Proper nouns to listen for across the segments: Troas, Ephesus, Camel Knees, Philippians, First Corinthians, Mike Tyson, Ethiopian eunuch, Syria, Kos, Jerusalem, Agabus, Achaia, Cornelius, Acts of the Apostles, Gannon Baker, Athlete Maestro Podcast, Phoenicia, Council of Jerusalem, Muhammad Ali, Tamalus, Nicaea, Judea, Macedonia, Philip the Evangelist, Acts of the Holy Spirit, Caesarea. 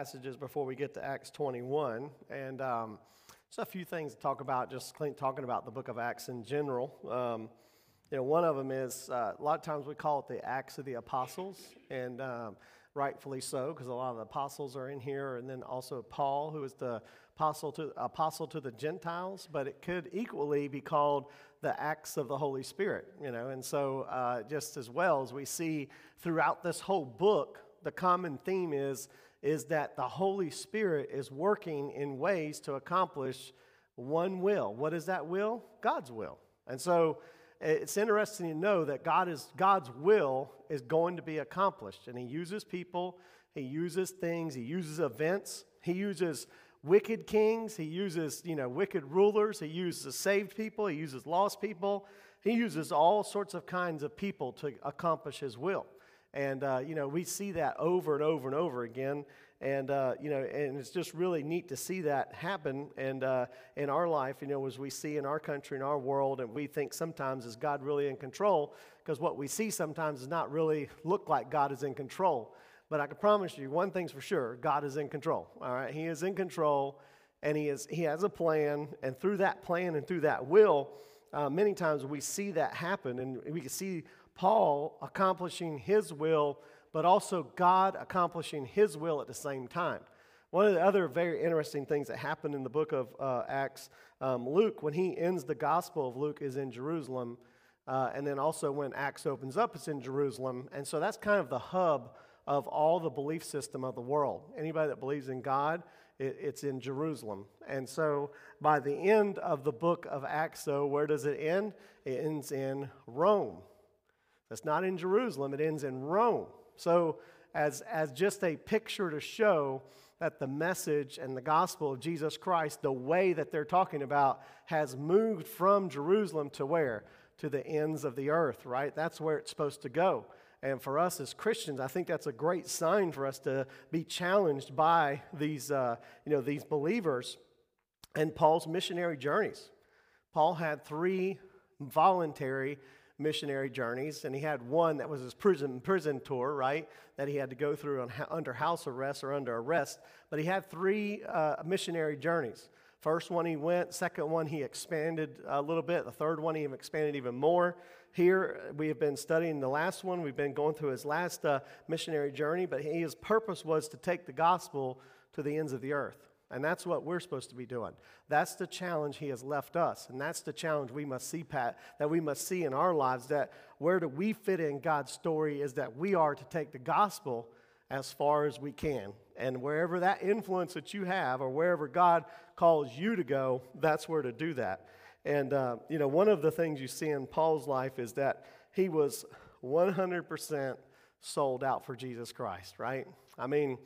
passages before we get to Acts 21, and just a few things to talk about, just talking about the book of Acts in general. One of them is, a lot of times we call it the Acts of the Apostles, and rightfully so, because a lot of the apostles are in here, and then also Paul, who is the apostle to the Gentiles, but it could equally be called the Acts of the Holy Spirit, and so just as well as we see throughout this whole book, the common theme is that the Holy Spirit is working in ways to accomplish one will. What is that will? God's will. And so it's interesting to know that God's will is going to be accomplished, and He uses people, He uses things, He uses events, He uses wicked kings, He uses wicked rulers, He uses saved people, He uses lost people, He uses all sorts of kinds of people to accomplish His will, and we see that over and over and over again. And, and it's just really neat to see that happen and in our life, as we see in our country, in our world, and we think sometimes, is God really in control? Because what we see sometimes does not really look like God is in control. But I can promise you one thing's for sure, God is in control, all right? He is in control, and He has a plan, and through that plan and through that will, many times we see that happen, and we can see Paul accomplishing his will, but also God accomplishing His will at the same time. One of the other very interesting things that happened in the book of Acts, Luke, when he ends the Gospel of Luke, is in Jerusalem, and then also when Acts opens up, it's in Jerusalem, and so that's kind of the hub of all the belief system of the world. Anybody that believes in God, it's in Jerusalem, and so by the end of the book of Acts, though, where does it end? It ends in Rome. That's not in Jerusalem, it ends in Rome. So as just a picture to show that the message and the gospel of Jesus Christ, the way that they're talking about, has moved from Jerusalem to where? To the ends of the earth, right? That's where it's supposed to go. And for us as Christians, I think that's a great sign for us to be challenged by these believers and Paul's missionary journeys. Paul had 3 voluntary missionary journeys, and he had one that was his prison tour, right, that he had to go through under house arrest or under arrest, but he had 3 missionary journeys. First one he went, second one he expanded a little bit, the third one he expanded even more. Here we have been studying the last one, we've been going through his last missionary journey, but his purpose was to take the gospel to the ends of the earth. And that's what we're supposed to be doing. That's the challenge He has left us. And that's the challenge we must see, Pat, that we must see in our lives, that where do we fit in God's story is that we are to take the gospel as far as we can. And wherever that influence that you have or wherever God calls you to go, that's where to do that. And, one of the things you see in Paul's life is that he was 100% sold out for Jesus Christ, right? I mean,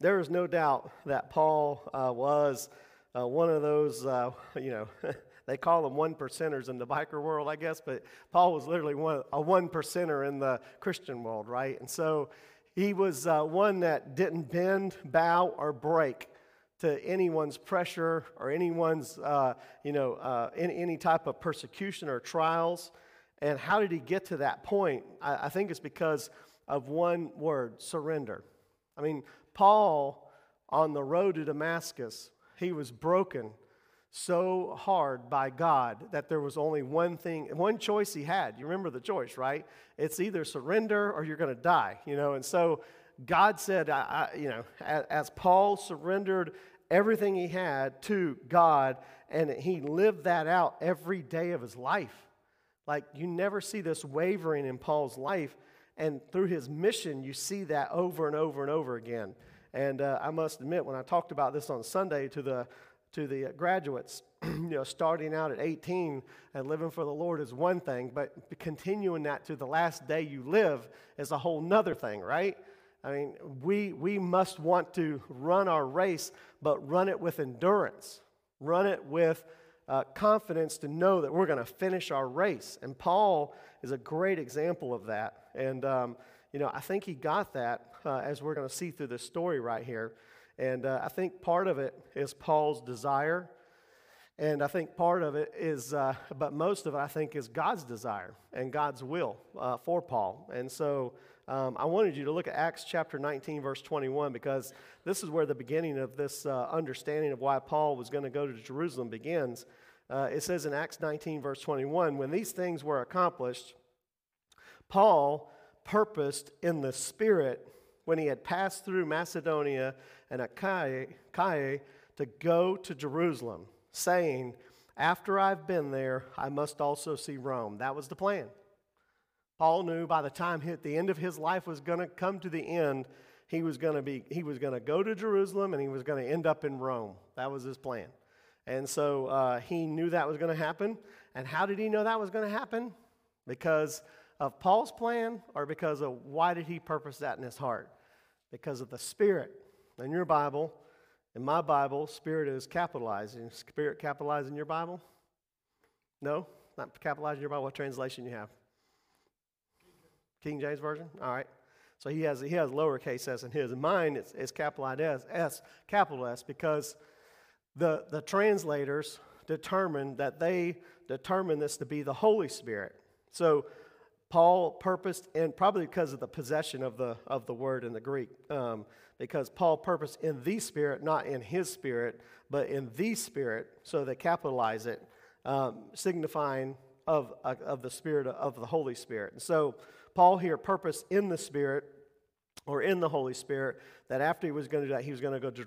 there is no doubt that Paul was one of those, they call them 1%ers in the biker world, I guess, but Paul was literally a 1%er in the Christian world, right? And so he was one that didn't bend, bow, or break to anyone's pressure or anyone's, any type of persecution or trials. And how did he get to that point? I think it's because of one word, surrender. I mean, Paul, on the road to Damascus, he was broken so hard by God that there was only one choice he had. You remember the choice, right? It's either surrender or you're going to die, And so God said, as Paul surrendered everything he had to God, and he lived that out every day of his life. Like, you never see this wavering in Paul's life. And through his mission, you see that over and over and over again. And I must admit, when I talked about this on Sunday to the graduates, starting out at 18 and living for the Lord is one thing, but continuing that to the last day you live is a whole nother thing, right? I mean, we must want to run our race, but run it with endurance, run it with confidence to know that we're going to finish our race. And Paul is a great example of that. And, I think he got that as we're going to see through this story right here. And I think part of it is Paul's desire. And I think part of it is, but most of it, I think, is God's desire and God's will for Paul. And so I wanted you to look at Acts chapter 19, verse 21, because this is where the beginning of this understanding of why Paul was going to go to Jerusalem begins. It says in Acts 19, verse 21, when these things were accomplished, Paul purposed in the Spirit, when he had passed through Macedonia and Achaia, to go to Jerusalem, saying, after I've been there, I must also see Rome. That was the plan. Paul knew by the time the end of his life was going to come to the end, he was going to go to Jerusalem and he was going to end up in Rome. That was his plan. And so he knew that was going to happen. And how did he know that was going to happen? Because of Paul's plan, or because of why did he purpose that in his heart? Because of the Spirit. In your Bible, in my Bible, Spirit is capitalized. Is Spirit capitalized in your Bible? No? Not capitalized in your Bible. What translation you have? King James Version? All right. So he has lowercase s in his. In mine, it's capitalized S, capital S, because the translators determined that they determined this to be the Holy Spirit. So Paul purposed, and probably because of the possession of the word in the Greek, because Paul purposed in the Spirit, not in his spirit, but in the Spirit, so they capitalize it, signifying of the Spirit of the Holy Spirit. And so Paul here purposed in the Spirit, or in the Holy Spirit, that after he was going to do that, he was going to go to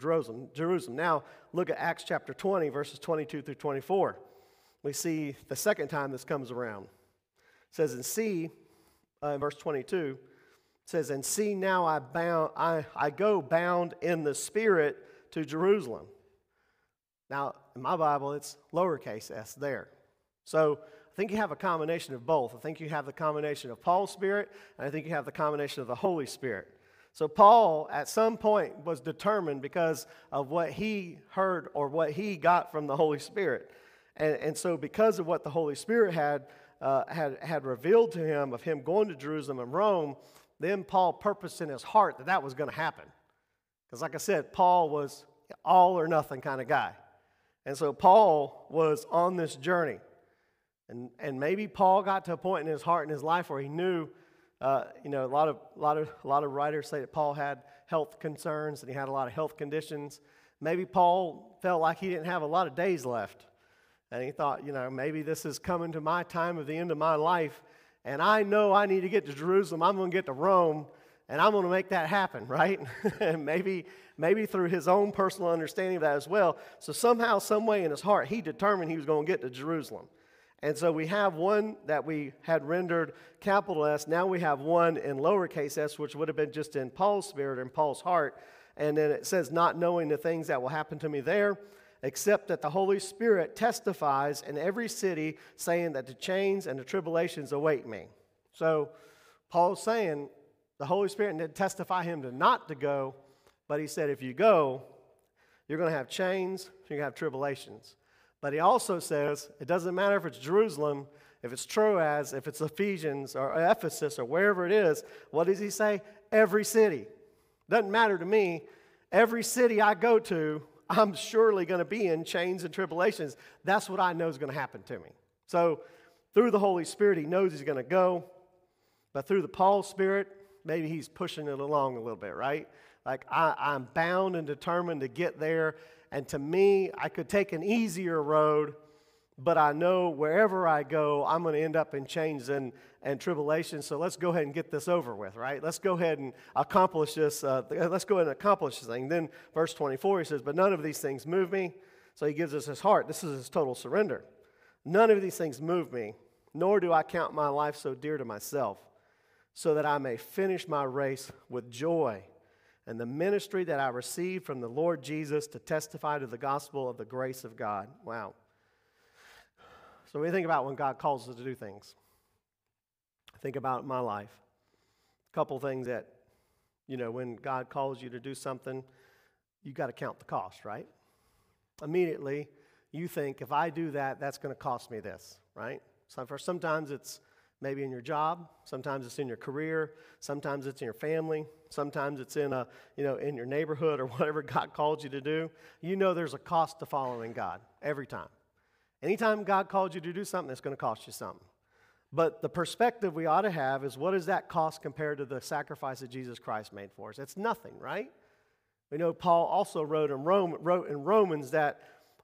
Jerusalem. Now look at Acts chapter 20, verses 22 through 24. We see the second time this comes around. It says in verse 22, it says, and see now I go bound in the Spirit to Jerusalem. Now, in my Bible, it's lowercase s there. So I think you have a combination of both. I think you have the combination of Paul's Spirit, and I think you have the combination of the Holy Spirit. So Paul, at some point, was determined because of what he heard or what he got from the Holy Spirit. And so because of what the Holy Spirit had revealed to him of him going to Jerusalem and Rome, then Paul purposed in his heart that was going to happen. Because like I said, Paul was all or nothing kind of guy. And so Paul was on this journey. And maybe Paul got to a point in his heart in his life where he knew, a lot of writers say that Paul had health concerns and he had a lot of health conditions. Maybe Paul felt like he didn't have a lot of days left. And he thought, maybe this is coming to my time of the end of my life, and I know I need to get to Jerusalem. I'm going to get to Rome, and I'm going to make that happen, right? And maybe through his own personal understanding of that as well. So somehow, some way in his heart, he determined he was going to get to Jerusalem. And so we have one that we had rendered capital S. Now we have one in lowercase s, which would have been just in Paul's spirit, in Paul's heart. And then it says, not knowing the things that will happen to me there, except that the Holy Spirit testifies in every city, saying that the chains and the tribulations await me. So Paul's saying the Holy Spirit didn't testify him to not to go, but he said if you go, you're going to have chains, you're going to have tribulations. But he also says it doesn't matter if it's Jerusalem, if it's Troas, if it's Ephesians or Ephesus or wherever it is, what does he say? Every city. Doesn't matter to me. Every city I go to, I'm surely going to be in chains and tribulations. That's what I know is going to happen to me. So through the Holy Spirit, he knows he's going to go. But through the Paul's Spirit, maybe he's pushing it along a little bit, right? Like, I'm bound and determined to get there. And to me, I could take an easier road, but I know wherever I go, I'm going to end up in chains and tribulations. So let's go ahead and get this over with, right? Let's go ahead and accomplish this. Let's go ahead and accomplish this thing. Then verse 24, he says, but none of these things move me. So he gives us his heart. This is his total surrender. None of these things move me, nor do I count my life so dear to myself, so that I may finish my race with joy and the ministry that I received from the Lord Jesus to testify to the gospel of the grace of God. Wow. So we think about when God calls us to do things. I think about my life. A couple things that, when God calls you to do something, you got to count the cost, right? Immediately, you think, if I do that, that's going to cost me this, right? So sometimes it's maybe in your job, sometimes it's in your career, sometimes it's in your family, sometimes it's in in your neighborhood or whatever God called you to do. There's a cost to following God every time. Anytime God called you to do something, it's going to cost you something. But the perspective we ought to have is, what does that cost compared to the sacrifice that Jesus Christ made for us? It's nothing, right? We know Paul also wrote in Romans that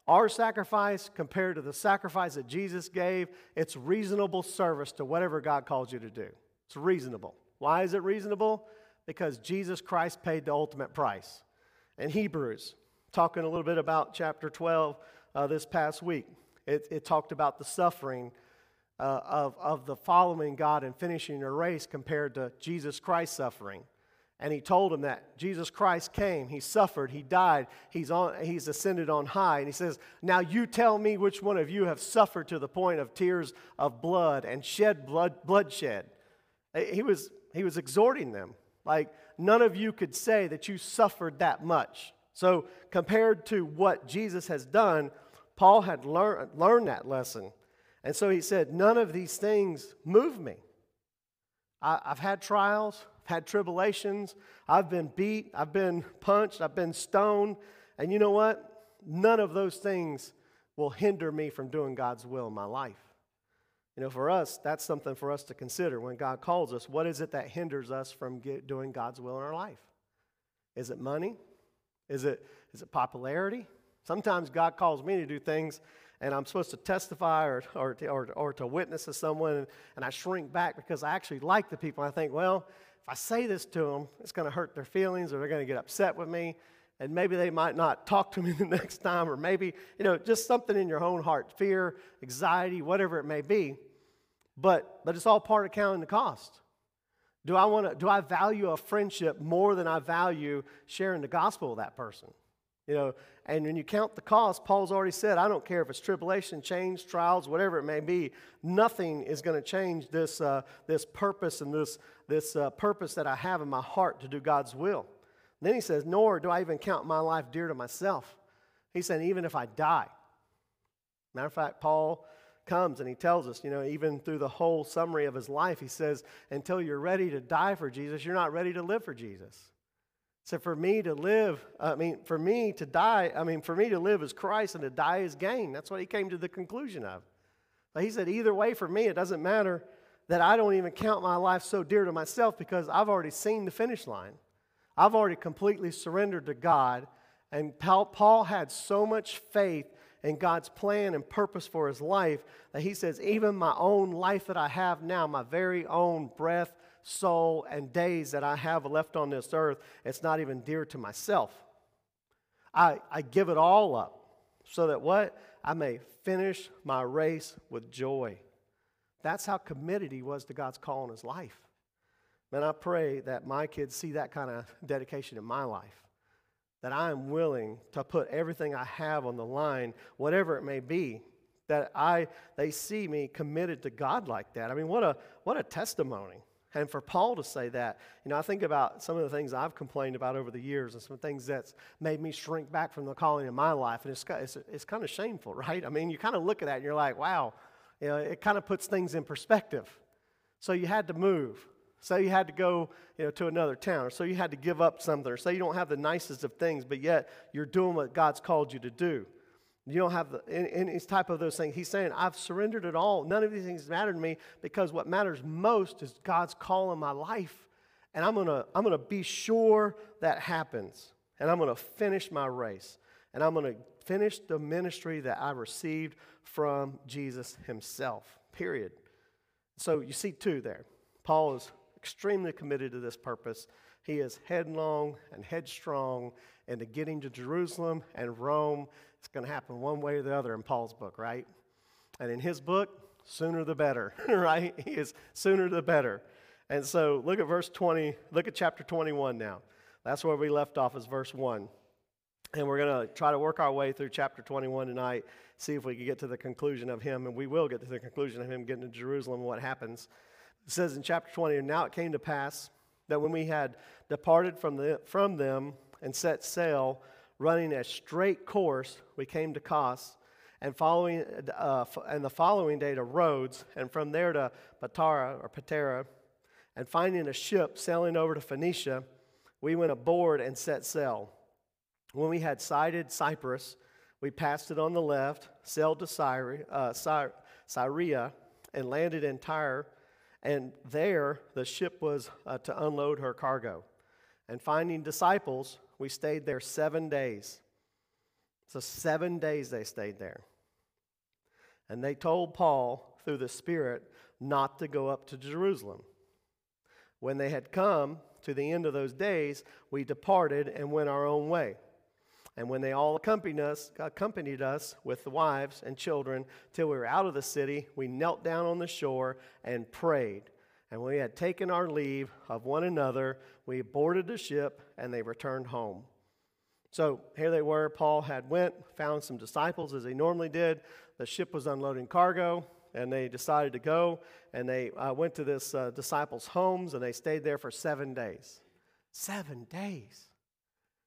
our sacrifice compared to the sacrifice that Jesus gave, it's reasonable service to whatever God calls you to do. It's reasonable. Why is it reasonable? Because Jesus Christ paid the ultimate price. In Hebrews, talking a little bit about chapter 12 this past week, it talked about the suffering of the following God and finishing a race compared to Jesus Christ's suffering. And he told him that Jesus Christ came, he suffered, he died, he's ascended on high. And he says, now you tell me which one of you have suffered to the point of tears of blood and shed bloodshed. He was exhorting them. Like, none of you could say that you suffered that much. So compared to what Jesus has done, Paul had learned that lesson. And so he said, none of these things move me. I've had trials, had tribulations, I've been beat, I've been punched, I've been stoned, and you know what? None of those things will hinder me from doing God's will in my life. You know, for us, that's something for us to consider when God calls us. What is it that hinders us from doing God's will in our life? Is it money? Is it popularity? Sometimes God calls me to do things, and I'm supposed to testify or to witness to someone, and I shrink back because I actually like the people. I think, well, if I say this to them, it's going to hurt their feelings, or they're going to get upset with me, and maybe they might not talk to me the next time, or maybe, you know, just something in your own heart, fear, anxiety, whatever it may be. But it's all part of counting the cost. Do I value a friendship more than I value sharing the gospel with that person? You know, and when you count the cost, Paul's already said, I don't care if it's tribulation, change, trials, whatever it may be, nothing is going to change this purpose and this purpose that I have in my heart to do God's will. And then he says, nor do I even count my life dear to myself. He's saying, even if I die. Matter of fact, Paul comes and he tells us, you know, even through the whole summary of his life, he says, until you're ready to die for Jesus, you're not ready to live for Jesus. So for me to live is Christ and to die is gain. That's what he came to the conclusion of. But he said, either way, for me, it doesn't matter that I don't even count my life so dear to myself, because I've already seen the finish line. I've already completely surrendered to God. And Paul had so much faith in God's plan and purpose for his life that he says, even my own life that I have now, my very own breath, soul, and days that I have left on this earth, it's not even dear to myself. I give it all up so that what? I may finish my race with joy. That's how committed he was to God's call in his life. Man, I pray that my kids see that kind of dedication in my life, that I am willing to put everything I have on the line, whatever it may be, that they see me committed to God like that. I mean, what a testimony. And for Paul to say that, you know, I think about some of the things I've complained about over the years and some things that's made me shrink back from the calling in my life. And it's kind of shameful, right? I mean, you kind of look at that and you're like, wow, you know, it kind of puts things in perspective. So you had to move. So you had to go, you know, to another town. Or so you had to give up something. Or so you don't have the nicest of things, but yet you're doing what God's called you to do. You don't have any type of those things. He's saying, I've surrendered it all. None of these things matter to me because what matters most is God's call in my life. And I'm gonna be sure that happens. And I'm going to finish my race. And I'm going to finish the ministry that I received from Jesus himself, period. So you see two there. Paul is extremely committed to this purpose. He is headlong and headstrong into getting to Jerusalem and Rome. It's going to happen one way or the other in Paul's book, right? And in his book, sooner the better, right? He is sooner the better. And so look at verse 20. Look at chapter 21 now. That's where we left off, is verse 1. And we're going to try to work our way through chapter 21 tonight, see if we can get to the conclusion of him. And we will get to the conclusion of him getting to Jerusalem and what happens. It says in chapter 20, and now it came to pass that when we had departed from them and set sail, running a straight course, we came to Kos, and the following day to Rhodes, and from there to Patara, and finding a ship sailing over to Phoenicia, we went aboard and set sail. When we had sighted Cyprus, we passed it on the left, sailed to Syria, and landed in Tyre, and there the ship was to unload her cargo. And finding disciples, we stayed there 7 days. So 7 days they stayed there. And they told Paul through the Spirit not to go up to Jerusalem. When they had come to the end of those days, we departed and went our own way. And when they all accompanied us with the wives and children till we were out of the city, we knelt down on the shore and prayed. And when we had taken our leave of one another, we boarded the ship and they returned home. So here they were. Paul had went, found some disciples as he normally did. The ship was unloading cargo. And they decided to go, and they went to this disciples' homes, and they stayed there for 7 days. 7 days.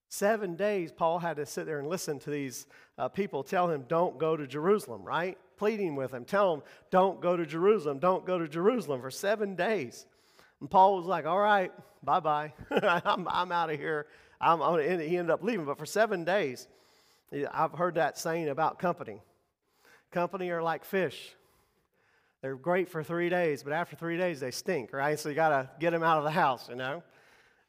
7 days, Paul had to sit there and listen to these people tell him, don't go to Jerusalem, right? Pleading with him, tell him, don't go to Jerusalem, don't go to Jerusalem for 7 days. And Paul was like, all right, bye-bye. I'm out of here. He ended up leaving, but for 7 days, I've heard that saying about company. Company are like fish. They're great for 3 days, but after 3 days, they stink, right? So you got to get them out of the house, you know?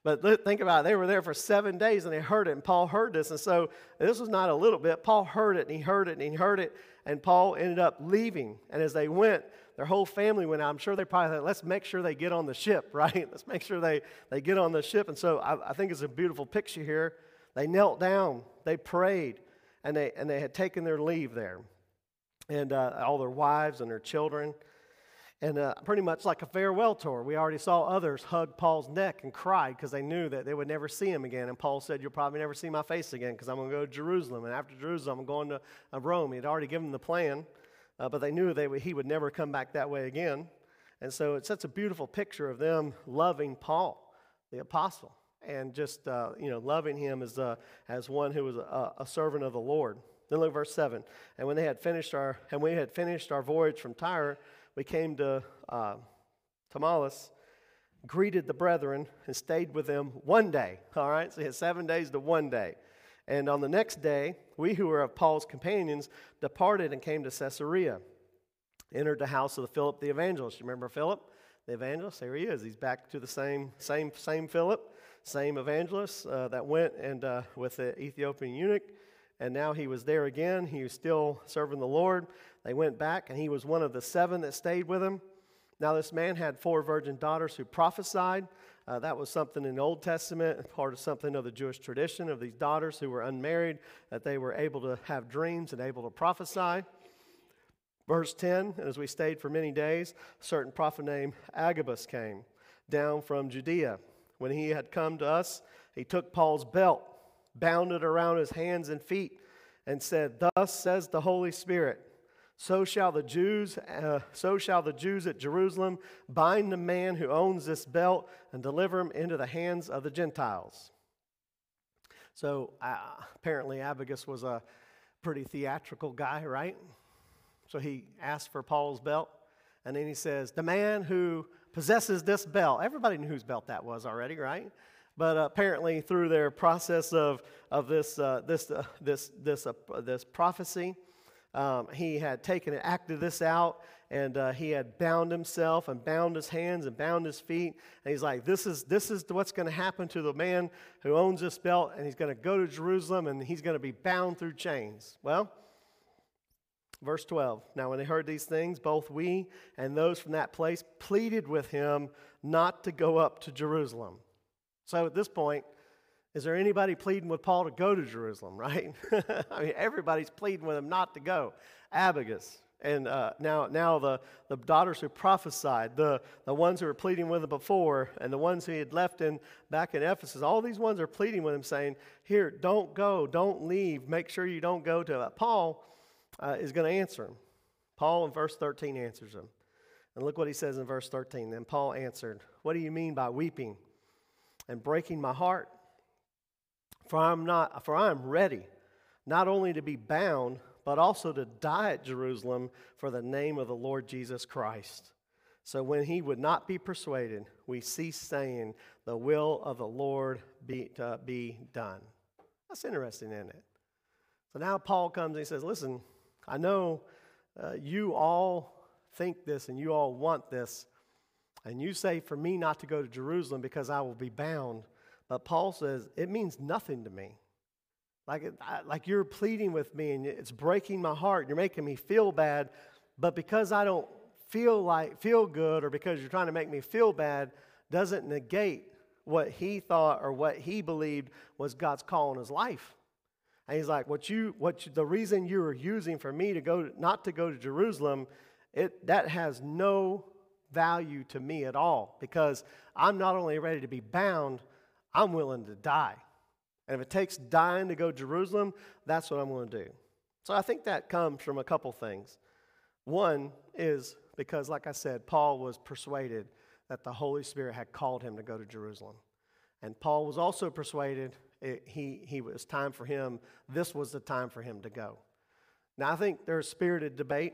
But think about it. They were there for 7 days, and they heard it, and Paul heard this. And so this was not a little bit. Paul heard it, and he heard it, and he heard it, and Paul ended up leaving. And as they went, their whole family went out. I'm sure they probably thought, let's make sure they get on the ship, right? Let's make sure they get on the ship. And so I think it's a beautiful picture here. They knelt down. They prayed, and they had taken their leave there. And all their wives and their children, and pretty much like a farewell tour. We already saw others hug Paul's neck and cry because they knew that they would never see him again. And Paul said, you'll probably never see my face again because I'm going to go to Jerusalem. And after Jerusalem, I'm going to Rome. He had already given them the plan, but they knew he would never come back that way again. And so it sets a beautiful picture of them loving Paul, the apostle, and just loving him as one who was a servant of the Lord. Then look at verse 7. And when we had finished our voyage from Tyre, we came to Tamalus, greeted the brethren, and stayed with them 1 day. All right, so he had 7 days to 1 day. And on the next day, we who were of Paul's companions departed and came to Caesarea, entered the house of Philip the Evangelist. You remember Philip the Evangelist? There he is. He's back to the same Philip, same evangelist that went and with the Ethiopian eunuch. And now he was there again. He was still serving the Lord. They went back, and he was one of the 7 that stayed with him. Now this man had 4 virgin daughters who prophesied. That was something in the Old Testament, part of something of the Jewish tradition of these daughters who were unmarried, that they were able to have dreams and able to prophesy. Verse 10, and as we stayed for many days, a certain prophet named Agabus came down from Judea. When he had come to us, he took Paul's belt, bound it around his hands and feet, and said, "Thus says the Holy Spirit, so shall the Jews at Jerusalem bind the man who owns this belt and deliver him into the hands of the Gentiles." So apparently Agabus was a pretty theatrical guy, right? So he asked for Paul's belt, and then he says, "The man who possesses this belt." Everybody knew whose belt that was already, right? But apparently, through their process of this prophecy, he had taken and acted this out, and he had bound himself and bound his hands and bound his feet. And he's like, "This is what's going to happen to the man who owns this belt, and he's going to go to Jerusalem, and he's going to be bound through chains." Well, verse 12. Now, when they heard these things, both we and those from that place pleaded with him not to go up to Jerusalem. So at this point, is there anybody pleading with Paul to go to Jerusalem, right? I mean, everybody's pleading with him not to go. Agabus, and now the daughters who prophesied, the ones who were pleading with him before, and the ones who he had left back in Ephesus, all these ones are pleading with him saying, here, don't go, don't leave, make sure you don't go to that. Paul is going to answer him. Paul in verse 13 answers him. And look what he says in verse 13. Then Paul answered, "What do you mean by weeping and breaking my heart? For I am ready not only to be bound, but also to die at Jerusalem for the name of the Lord Jesus Christ." So when he would not be persuaded, we ceased saying, "The will of the Lord be done." That's interesting, isn't it? So now Paul comes and he says, "Listen, I know you all think this and you all want this, and you say for me not to go to Jerusalem because I will be bound, but Paul says it means nothing to me. Like you're pleading with me and it's breaking my heart. You're making me feel bad, but because I don't feel good, or because you're trying to make me feel bad, doesn't negate what he thought or what he believed was God's call in his life. And he's like, the reason you were using for me not to go to Jerusalem, that has no value to me at all, because I'm not only ready to be bound, I'm willing to die. And if it takes dying to go to Jerusalem, that's what I'm going to do. So I think that comes from a couple things. One is because, like I said, Paul was persuaded that the Holy Spirit had called him to go to Jerusalem. And Paul was also persuaded it was time for him. This was the time for him to go. Now, I think there's spirited debate.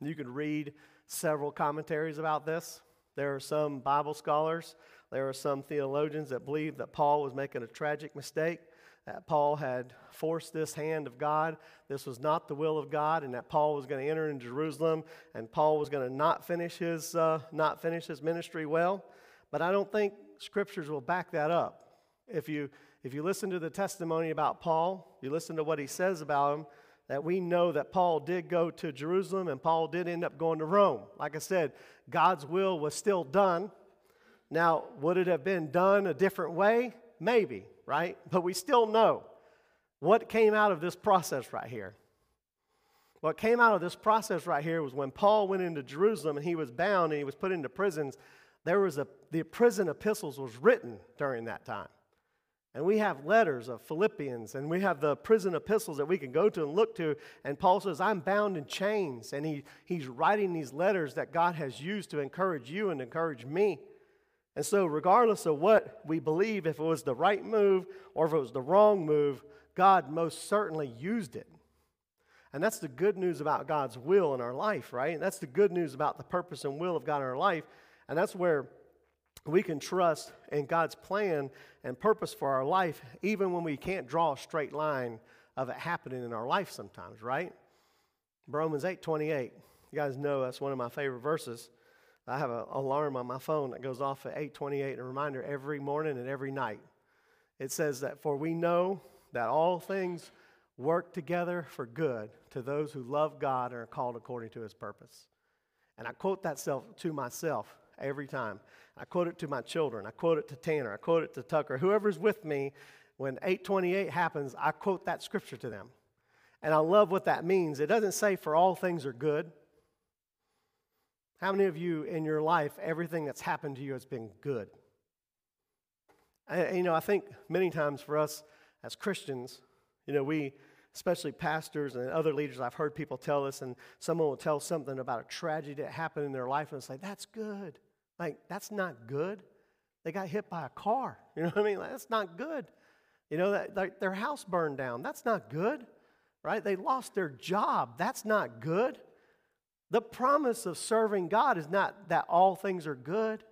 You could read several commentaries about this. There are some Bible scholars, there are some theologians that believe that Paul was making a tragic mistake, that Paul had forced this hand of God. This was not the will of God, and that Paul was going to enter into Jerusalem, and Paul was going to not finish his ministry well. But I don't think scriptures will back that up. If you listen to the testimony about Paul, you listen to what he says about him, that we know that Paul did go to Jerusalem and Paul did end up going to Rome. Like I said, God's will was still done. Now, would it have been done a different way? Maybe, right? But we still know what came out of this process right here. What came out of this process right here was when Paul went into Jerusalem and he was bound and he was put into prisons, the prison epistles was written during that time. And we have letters of Philippians, and we have the prison epistles that we can go to and look to. And Paul says, I'm bound in chains. And he's writing these letters that God has used to encourage you and encourage me. And so regardless of what we believe, if it was the right move or if it was the wrong move, God most certainly used it. And that's the good news about God's will in our life, right? And that's the good news about the purpose and will of God in our life. And that's where we can trust in God's plan and purpose for our life, even when we can't draw a straight line of it happening in our life sometimes, right? Romans 8:28. You guys know that's one of my favorite verses. I have an alarm on my phone that goes off at 8:28, and a reminder every morning and every night. It says that, for we know that all things work together for good to those who love God and are called according to his purpose. And I quote that to myself every time. I quote it to my children. I quote it to Tanner. I quote it to Tucker. Whoever's with me, when 8:28 happens, I quote that scripture to them. And I love what that means. It doesn't say for all things are good. How many of you in your life, everything that's happened to you has been good? I think many times for us as Christians, we, especially pastors and other leaders, I've heard people tell us, and someone will tell something about a tragedy that happened in their life and say, that's good. Like, that's not good. They got hit by a car. You know what I mean? Like, that's not good. Their house burned down. That's not good, right? They lost their job. That's not good. The promise of serving God is not that all things are good.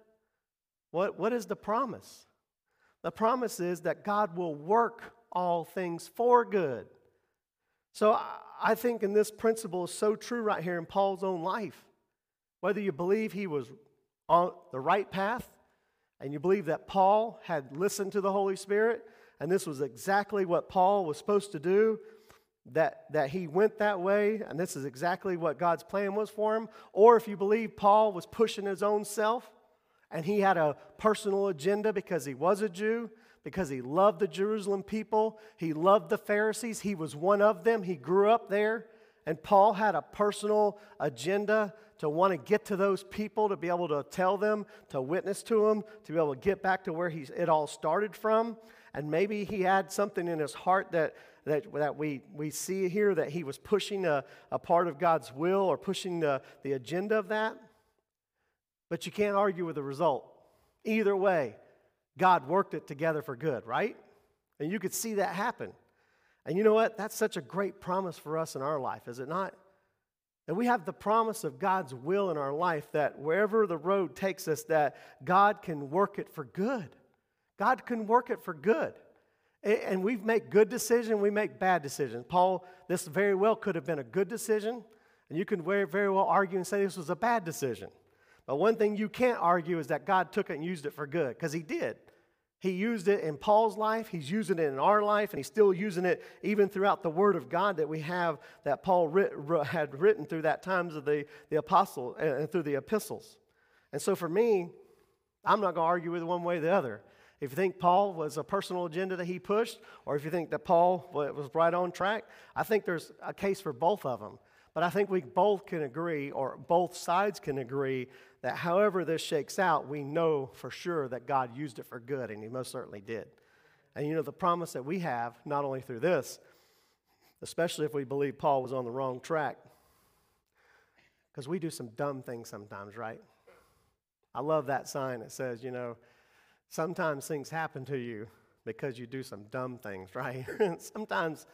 What is the promise? The promise is that God will work all things for good. So I think in this principle is so true right here in Paul's own life. Whether you believe he was on the right path and you believe that Paul had listened to the Holy Spirit and this was exactly what Paul was supposed to do, that he went that way, and this is exactly what God's plan was for him, or if you believe Paul was pushing his own self and he had a personal agenda because he was a Jew, because he loved the Jerusalem people, he loved the Pharisees, he was one of them, he grew up there, and Paul had a personal agenda to want to get to those people, to be able to tell them, to witness to them, to be able to get back to where it all started from. And maybe he had something in his heart that we see here, that he was pushing a part of God's will or pushing the agenda of that. But you can't argue with the result. Either way, God worked it together for good, right? And you could see that happen. And you know what? That's such a great promise for us in our life, is it not? That we have the promise of God's will in our life, that wherever the road takes us, that God can work it for good. God can work it for good. And we make good decisions, we make bad decisions. Paul, this very well could have been a good decision. And you can very well argue and say this was a bad decision. But one thing you can't argue is that God took it and used it for good, because he did. He used it in Paul's life, he's using it in our life, and he's still using it even throughout the Word of God that we have, that Paul had written through that times of the apostle and through the epistles. And so for me, I'm not going to argue with one way or the other. If you think Paul was a personal agenda that he pushed, or if you think that Paul was right on track, I think there's a case for both of them. But I think we both can agree, or both sides can agree, that however this shakes out, we know for sure that God used it for good, and he most certainly did. And you know, the promise that we have, not only through this, especially if we believe Paul was on the wrong track, because we do some dumb things sometimes, right? I love that sign that says, you know, sometimes things happen to you because you do some dumb things, right? Sometimes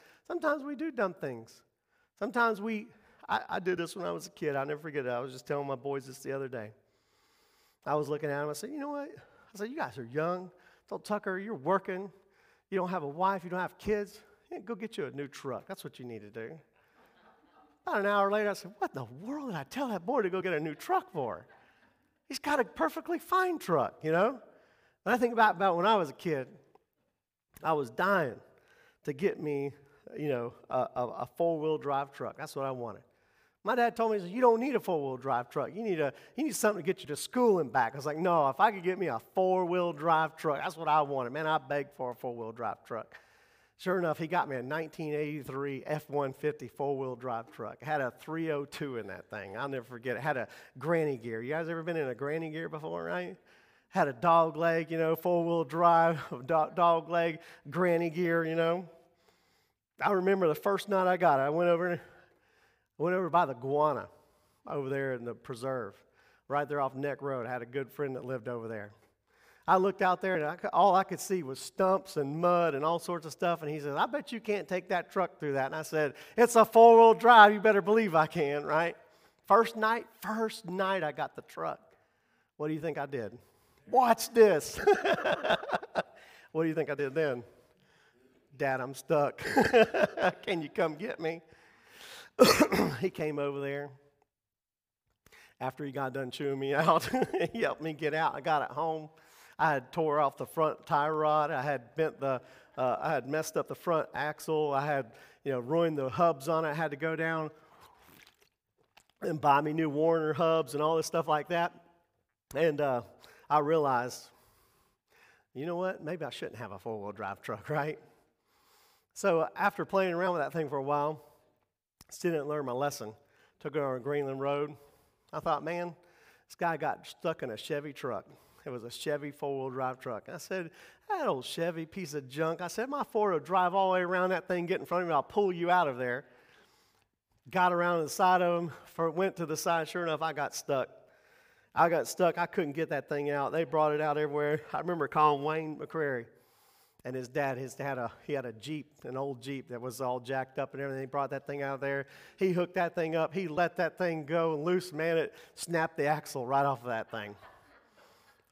we do dumb things. Sometimes I did this when I was a kid. I'll never forget it. I was just telling my boys this the other day. I was looking at them. I said, you know what? I said, you guys are young. I told Tucker, you're working. You don't have a wife. You don't have kids. Yeah, go get you a new truck. That's what you need to do. About an hour later, I said, what in the world did I tell that boy to go get a new truck for? He's got a perfectly fine truck, you know? And I think about when I was a kid, I was dying to get me, you know, a four-wheel drive truck. That's what I wanted. My dad told me, he said, you don't need a four-wheel drive truck. You need something to get you to school and back. I was like, no, if I could get me a four-wheel drive truck, that's what I wanted. Man, I begged for a four-wheel drive truck. Sure enough, he got me a 1983 F-150 four-wheel drive truck. It had a 302 in that thing. I'll never forget it. It had a granny gear. You guys ever been in a granny gear before, right? Had a dog leg, you know, four-wheel drive, dog leg, granny gear, you know. I remember the first night I got it, I went over by the Guana over there in the preserve, right there off Neck Road. I had a good friend that lived over there. I looked out there, and all I could see was stumps and mud and all sorts of stuff, and he says, I bet you can't take that truck through that. And I said, it's a four-wheel drive. You better believe I can, right? First night I got the truck. What do you think I did? Watch this. What do you think I did then? Dad, I'm stuck. Can you come get me? He came over there. After he got done chewing me out, he helped me get out. I got it home. I had tore off the front tie rod. I had bent I had messed up the front axle. I had, you know, ruined the hubs on it. I had to go down and buy me new Warner hubs and all this stuff like that. And I realized, you know what? Maybe I shouldn't have a four-wheel drive truck, right? So after playing around with that thing for a while, still didn't learn my lesson. Took it on Greenland Road. I thought, man, this guy got stuck in a Chevy truck. It was a Chevy four-wheel drive truck. I said, that old Chevy piece of junk. I said, my Ford will drive all the way around that thing, get in front of me, I'll pull you out of there. Got around the side of him, went to the side. Sure enough, I got stuck. I couldn't get that thing out. They brought it out everywhere. I remember calling Wayne McCrary. And his dad, he had a Jeep, an old Jeep that was all jacked up and everything. He brought that thing out of there. He hooked that thing up. He let that thing go loose. Man, it snapped the axle right off of that thing.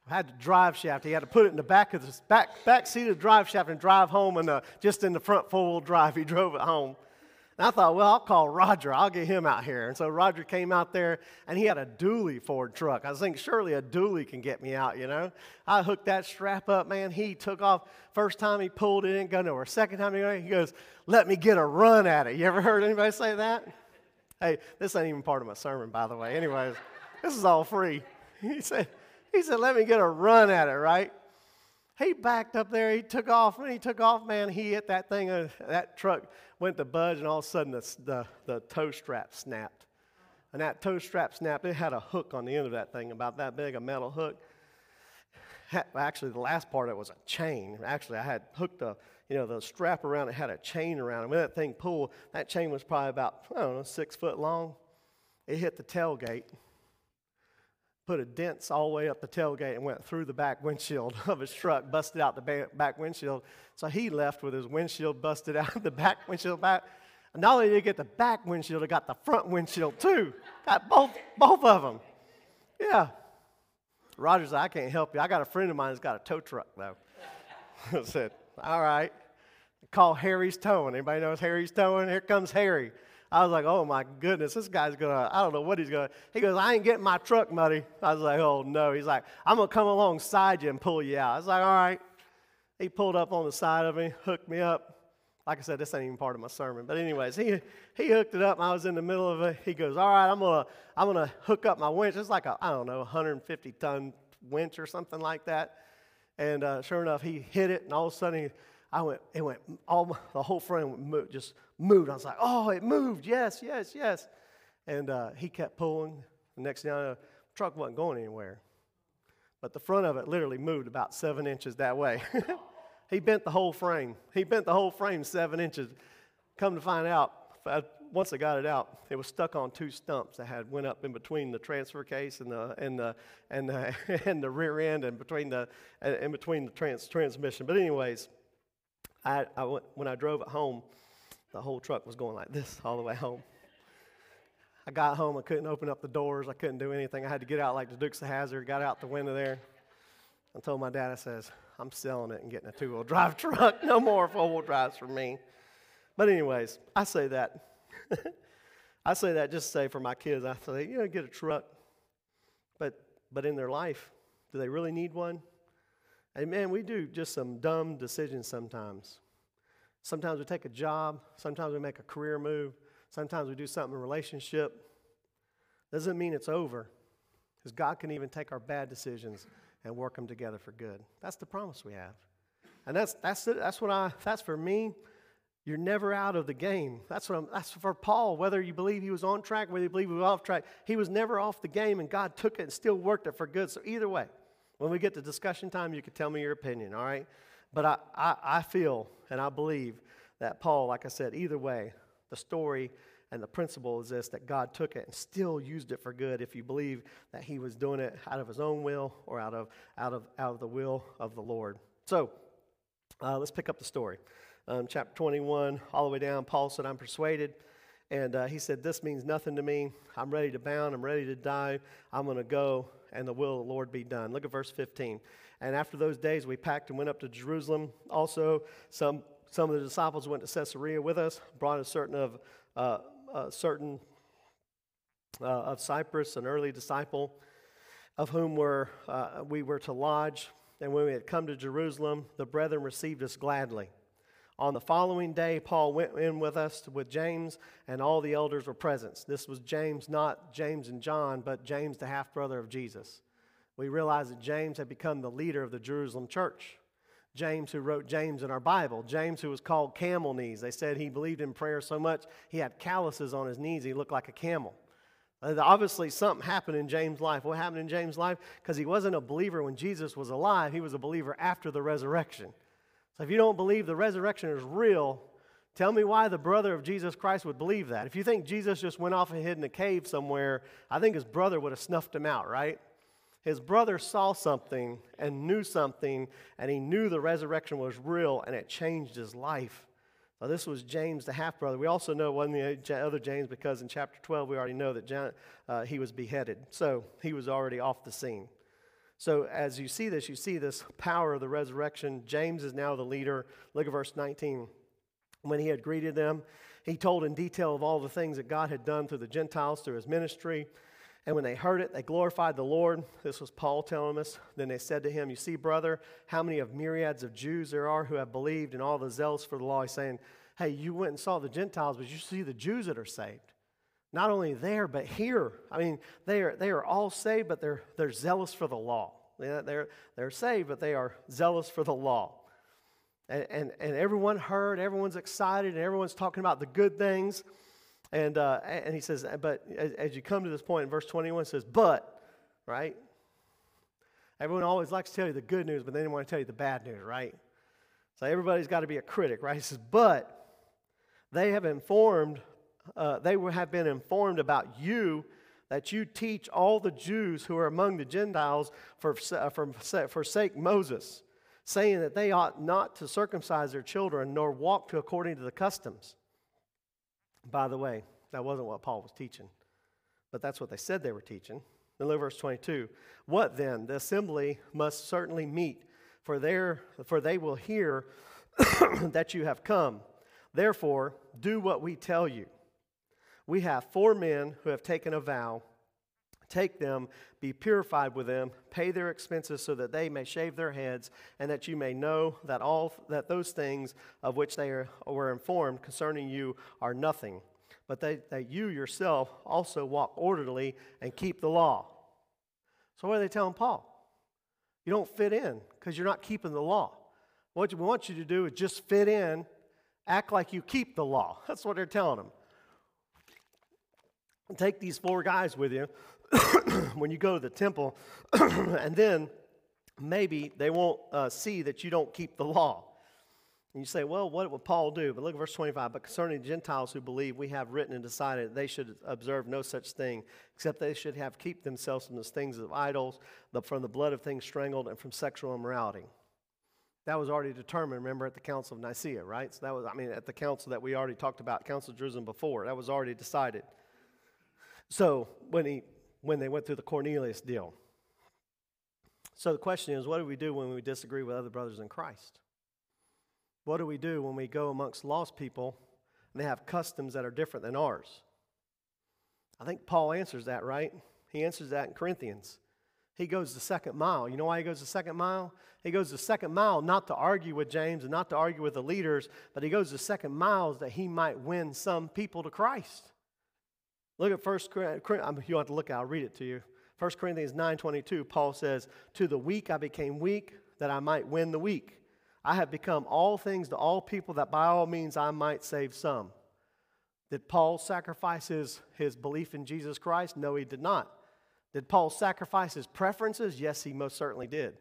I had to drive shaft. He had to put it in the back of the back seat of the drive shaft and drive home. And just in the front four-wheel drive, he drove it home. And I thought, well, I'll call Roger. I'll get him out here. And so Roger came out there, and he had a dually Ford truck. I was thinking, surely a dually can get me out, you know. I hooked that strap up, man. He took off. First time he pulled it, didn't go nowhere. Second time he goes, let me get a run at it. You ever heard anybody say that? Hey, this ain't even part of my sermon, by the way. Anyways, this is all free. He said, let me get a run at it, right? He backed up there. He took off. When he took off, man, he hit that thing. That truck went to budge, and all of a sudden the tow strap snapped. And that tow strap snapped. It had a hook on the end of that thing, about that big, a metal hook. Actually, the last part of it was a chain. Actually, I had hooked the strap around it, had a chain around it. When that thing pulled, that chain was probably about, 6 foot long. It hit the tailgate. Put a dent all the way up the tailgate and went through the back windshield of his truck, busted out the back windshield. So he left with his windshield busted out, the back windshield back. And not only did he get the back windshield, he got the front windshield too. Got both of them. Yeah. Roger said, I can't help you. I got a friend of mine who's got a tow truck though. I said, all right. Call Harry's Towing. Anybody knows Harry's Towing? Here comes Harry. I was like, oh my goodness, this guy's gonna, I don't know what he's gonna, he goes, I ain't getting my truck muddy. I was like, oh no. He's like, I'm gonna come alongside you and pull you out. I was like, all right. He pulled up on the side of me, hooked me up. Like I said, this ain't even part of my sermon. But anyways, he hooked it up, and I was in the middle of it. He goes, all right, I'm gonna hook up my winch. It's like a, I don't know, 150-ton winch or something like that. And sure enough, he hit it, and all of a sudden, the whole frame just moved. I was like, oh, it moved, yes, yes, yes. And he kept pulling. The next thing I know, the truck wasn't going anywhere. But the front of it literally moved about 7 inches that way. He bent the whole frame. He bent the whole frame 7 inches. Come to find out, once I got it out, it was stuck on two stumps that had went up in between the transfer case and the rear end and between the transmission. But anyways, I went, when I drove it home, the whole truck was going like this all the way home. I got home. I couldn't open up the doors. I couldn't do anything. I had to get out like the Dukes of Hazzard. Got out the window there. I told my dad, I says, I'm selling it and getting a two-wheel drive truck. No more four-wheel drives for me. But anyways, I say that. I say that just to say for my kids, I say, you know, get a truck. But in their life, do they really need one? And man, we do just some dumb decisions sometimes. Sometimes we take a job. Sometimes we make a career move. Sometimes we do something in a relationship. Doesn't mean it's over. Because God can even take our bad decisions and work them together for good. That's the promise we have, and that's it. That's for me. You're never out of the game. That's for Paul. Whether you believe he was on track, whether you believe he was off track, he was never off the game, and God took it and still worked it for good. So either way, when we get to discussion time, you can tell me your opinion. All right, but I feel and I believe that Paul, like I said, either way, the story and the principle is this, that God took it and still used it for good if you believe that he was doing it out of his own will or out of the will of the Lord. So let's pick up the story. Chapter 21, all the way down, Paul said, I'm persuaded. And he said, this means nothing to me. I'm ready to bound. I'm ready to die. I'm going to go and the will of the Lord be done. Look at verse 15. And after those days, we packed and went up to Jerusalem. Also, some of the disciples went to Caesarea with us, brought a certain of Cyprus, an early disciple, of whom we were to lodge. And when we had come to Jerusalem, the brethren received us gladly. On the following day, Paul went in with us with James, and all the elders were present. This was James, not James and John, but James, the half-brother of Jesus. We realized that James had become the leader of the Jerusalem church. James, who wrote James in our Bible. James, who was called Camel Knees. They said he believed in prayer so much he had calluses on his knees. He looked like a camel. Obviously, something happened in James' life. What happened in James' life? Because he wasn't a believer when Jesus was alive. He was a believer after the resurrection. So if you don't believe the resurrection is real, tell me why the brother of Jesus Christ would believe that. If you think Jesus just went off and hid in a cave somewhere, I think his brother would have snuffed him out, right? His brother saw something and knew something, and he knew the resurrection was real, and it changed his life. Now, this was James, the half-brother. We also know it wasn't the other James because in chapter 12, we already know that he was beheaded. So he was already off the scene. So as you see this power of the resurrection. James is now the leader. Look at verse 19. When he had greeted them, he told in detail of all the things that God had done through the Gentiles, through his ministry. And when they heard it, they glorified the Lord. This was Paul telling us. Then they said to him, you see, brother, how many of myriads of Jews there are who have believed and all the zealous for the law. He's saying, hey, you went and saw the Gentiles, but you see the Jews that are saved. Not only there, but here. I mean, they are all saved, but they're zealous for the law. They're saved, but they are zealous for the law. And everyone heard, everyone's excited, and everyone's talking about the good things. And he says, but as you come to this point in verse 21, it says, but, right? Everyone always likes to tell you the good news, but they didn't want to tell you the bad news, right? So everybody's got to be a critic, right? He says, but they have informed, have been informed about you that you teach all the Jews who are among the Gentiles forsake Moses, saying that they ought not to circumcise their children nor walk according to the customs. By the way, that wasn't what Paul was teaching, but that's what they said they were teaching. Then look at verse 22. What then? The assembly must certainly meet, for they will hear that you have come. Therefore, do what we tell you. we have four men who have taken a vow. Take them, be purified with them, pay their expenses so that they may shave their heads, and that you may know that those things of which they were informed concerning you are nothing, but that you yourself also walk orderly and keep the law. So what are they telling Paul? You don't fit in because you're not keeping the law. What we want you to do is just fit in, act like you keep the law. That's what they're telling him. Take these four guys with you when you go to the temple, and then maybe they won't see that you don't keep the law. And you say, well, what would Paul do? But look at verse 25. But concerning the Gentiles who believe, we have written and decided that they should observe no such thing, except they should have keep themselves from the things of idols, from the blood of things strangled, and from sexual immorality. That was already determined, remember, at the Council of Nicaea, right? So that was, at the council that we already talked about, Council of Jerusalem before. That was already decided. So when they went through the Cornelius deal. So the question is, what do we do when we disagree with other brothers in Christ? What do we do when we go amongst lost people and they have customs that are different than ours? I think Paul answers that, right? He answers that in Corinthians. He goes the second mile. You know why he goes the second mile? He goes the second mile not to argue with James and not to argue with the leaders, but he goes the second mile that he might win some people to Christ. Look at First Corinthians. You don't have to look. I'll read it to you. 1 Corinthians 9:22. Paul says, "To the weak I became weak, that I might win the weak. I have become all things to all people, that by all means I might save some." Did Paul sacrifice his belief in Jesus Christ? No, he did not. Did Paul sacrifice his preferences? Yes, he most certainly did.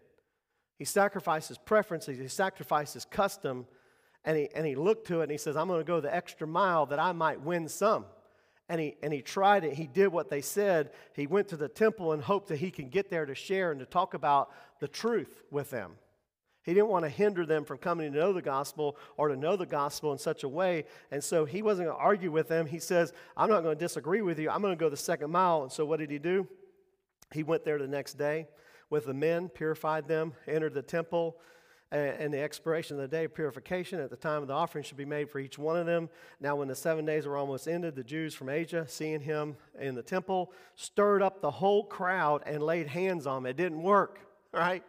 He sacrificed his preferences. He sacrificed his custom, and he looked to it and he says, "I'm going to go the extra mile that I might win some." And he tried it. He did what they said. He went to the temple and hoped that he can get there to share and to talk about the truth with them. He didn't want to hinder them from coming to know the gospel or to know the gospel in such a way. And so he wasn't going to argue with them. He says, "I'm not going to disagree with you. I'm going to go the second mile." And so what did he do? He went there the next day with the men, purified them, entered the temple. And the expiration of the day of purification, at the time of the offering, should be made for each one of them. Now when the 7 days were almost ended, the Jews from Asia, seeing him in the temple, stirred up the whole crowd and laid hands on him. It didn't work, right?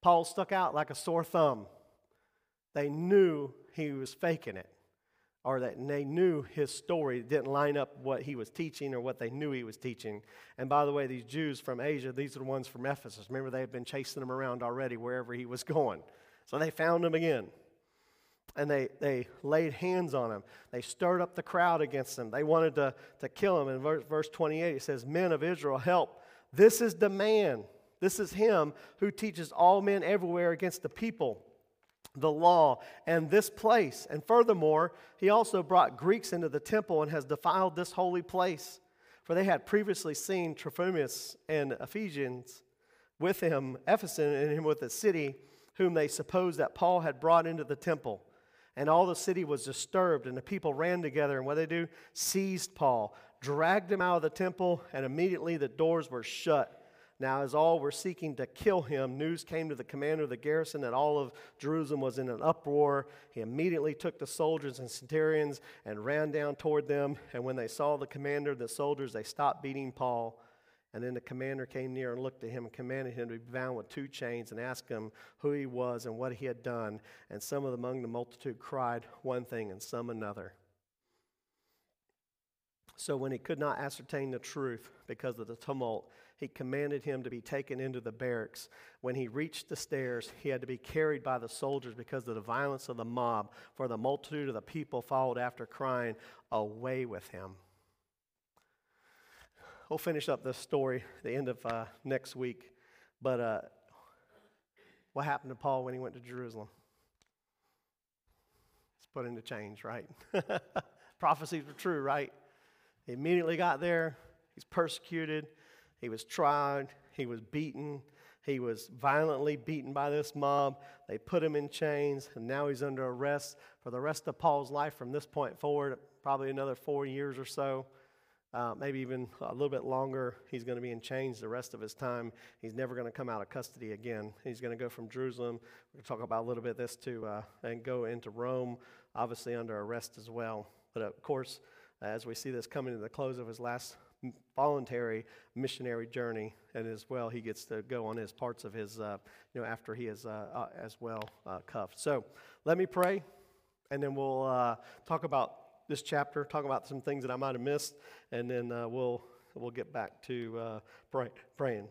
Paul stuck out like a sore thumb. They knew he was faking it, or that they knew his story didn't line up what he was teaching or what they knew he was teaching. And by the way, these Jews from Asia, these are the ones from Ephesus. Remember, they had been chasing him around already wherever he was going. So they found him again, and they laid hands on him. They stirred up the crowd against him. They wanted to kill him. In verse 28, it says, "Men of Israel, help. This is the man. This is him who teaches all men everywhere against the people, the law, and this place. And furthermore, he also brought Greeks into the temple and has defiled this holy place. For they had previously seen Trophimus and Ephesians with him, Ephesus and him with the city, whom they supposed that Paul had brought into the temple. And all the city was disturbed, and the people ran together." And what did they do? Seized Paul, dragged him out of the temple, and immediately the doors were shut. Now as all were seeking to kill him, news came to the commander of the garrison that all of Jerusalem was in an uproar. He immediately took the soldiers and centurions and ran down toward them. And when they saw the commander and the soldiers, they stopped beating Paul. And then the commander came near and looked at him and commanded him to be bound with 2 chains and asked him who he was and what he had done. And some of among the multitude cried one thing and some another. So when he could not ascertain the truth because of the tumult, he commanded him to be taken into the barracks. When he reached the stairs, he had to be carried by the soldiers because of the violence of the mob, for the multitude of the people followed after, crying, "Away with him." We'll finish up this story at the end of next week. But what happened to Paul when he went to Jerusalem? It's put into chains, right? Prophecies were true, right? He immediately got there. He's persecuted. He was tried. He was beaten. He was violently beaten by this mob. They put him in chains, and now he's under arrest for the rest of Paul's life from this point forward, probably another 4 years or so. Maybe even a little bit longer. He's going to be in chains the rest of his time. He's never going to come out of custody again. He's going to go from Jerusalem. We're going to talk about a little bit of this too, and go into Rome, obviously under arrest as well. But of course, as we see this coming to the close of his last voluntary missionary journey, and as well he gets to go on his parts of his, after he is cuffed. So let me pray, and then we'll talk about this chapter, talk about some things that I might have missed, and then we'll get back to praying.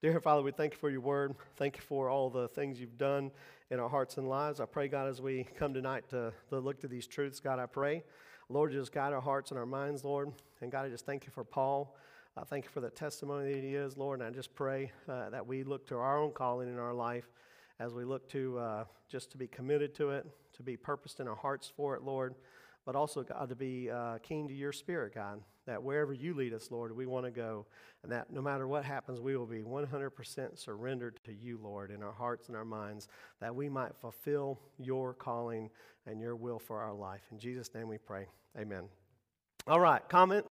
Dear Father, we thank you for your word. Thank you for all the things you've done in our hearts and lives. I pray, God, as we come tonight to look to these truths, God, I pray, Lord, just guide our hearts and our minds, Lord. And God, I just thank you for Paul. I thank you for the testimony that he is, Lord. And I just pray that we look to our own calling in our life as we look to just to be committed to it, to be purposed in our hearts for it, Lord. But also, God, to be keen to your spirit, God, that wherever you lead us, Lord, we want to go, and that no matter what happens, we will be 100% surrendered to you, Lord, in our hearts and our minds, that we might fulfill your calling and your will for our life. In Jesus' name we pray. Amen. All right, comment?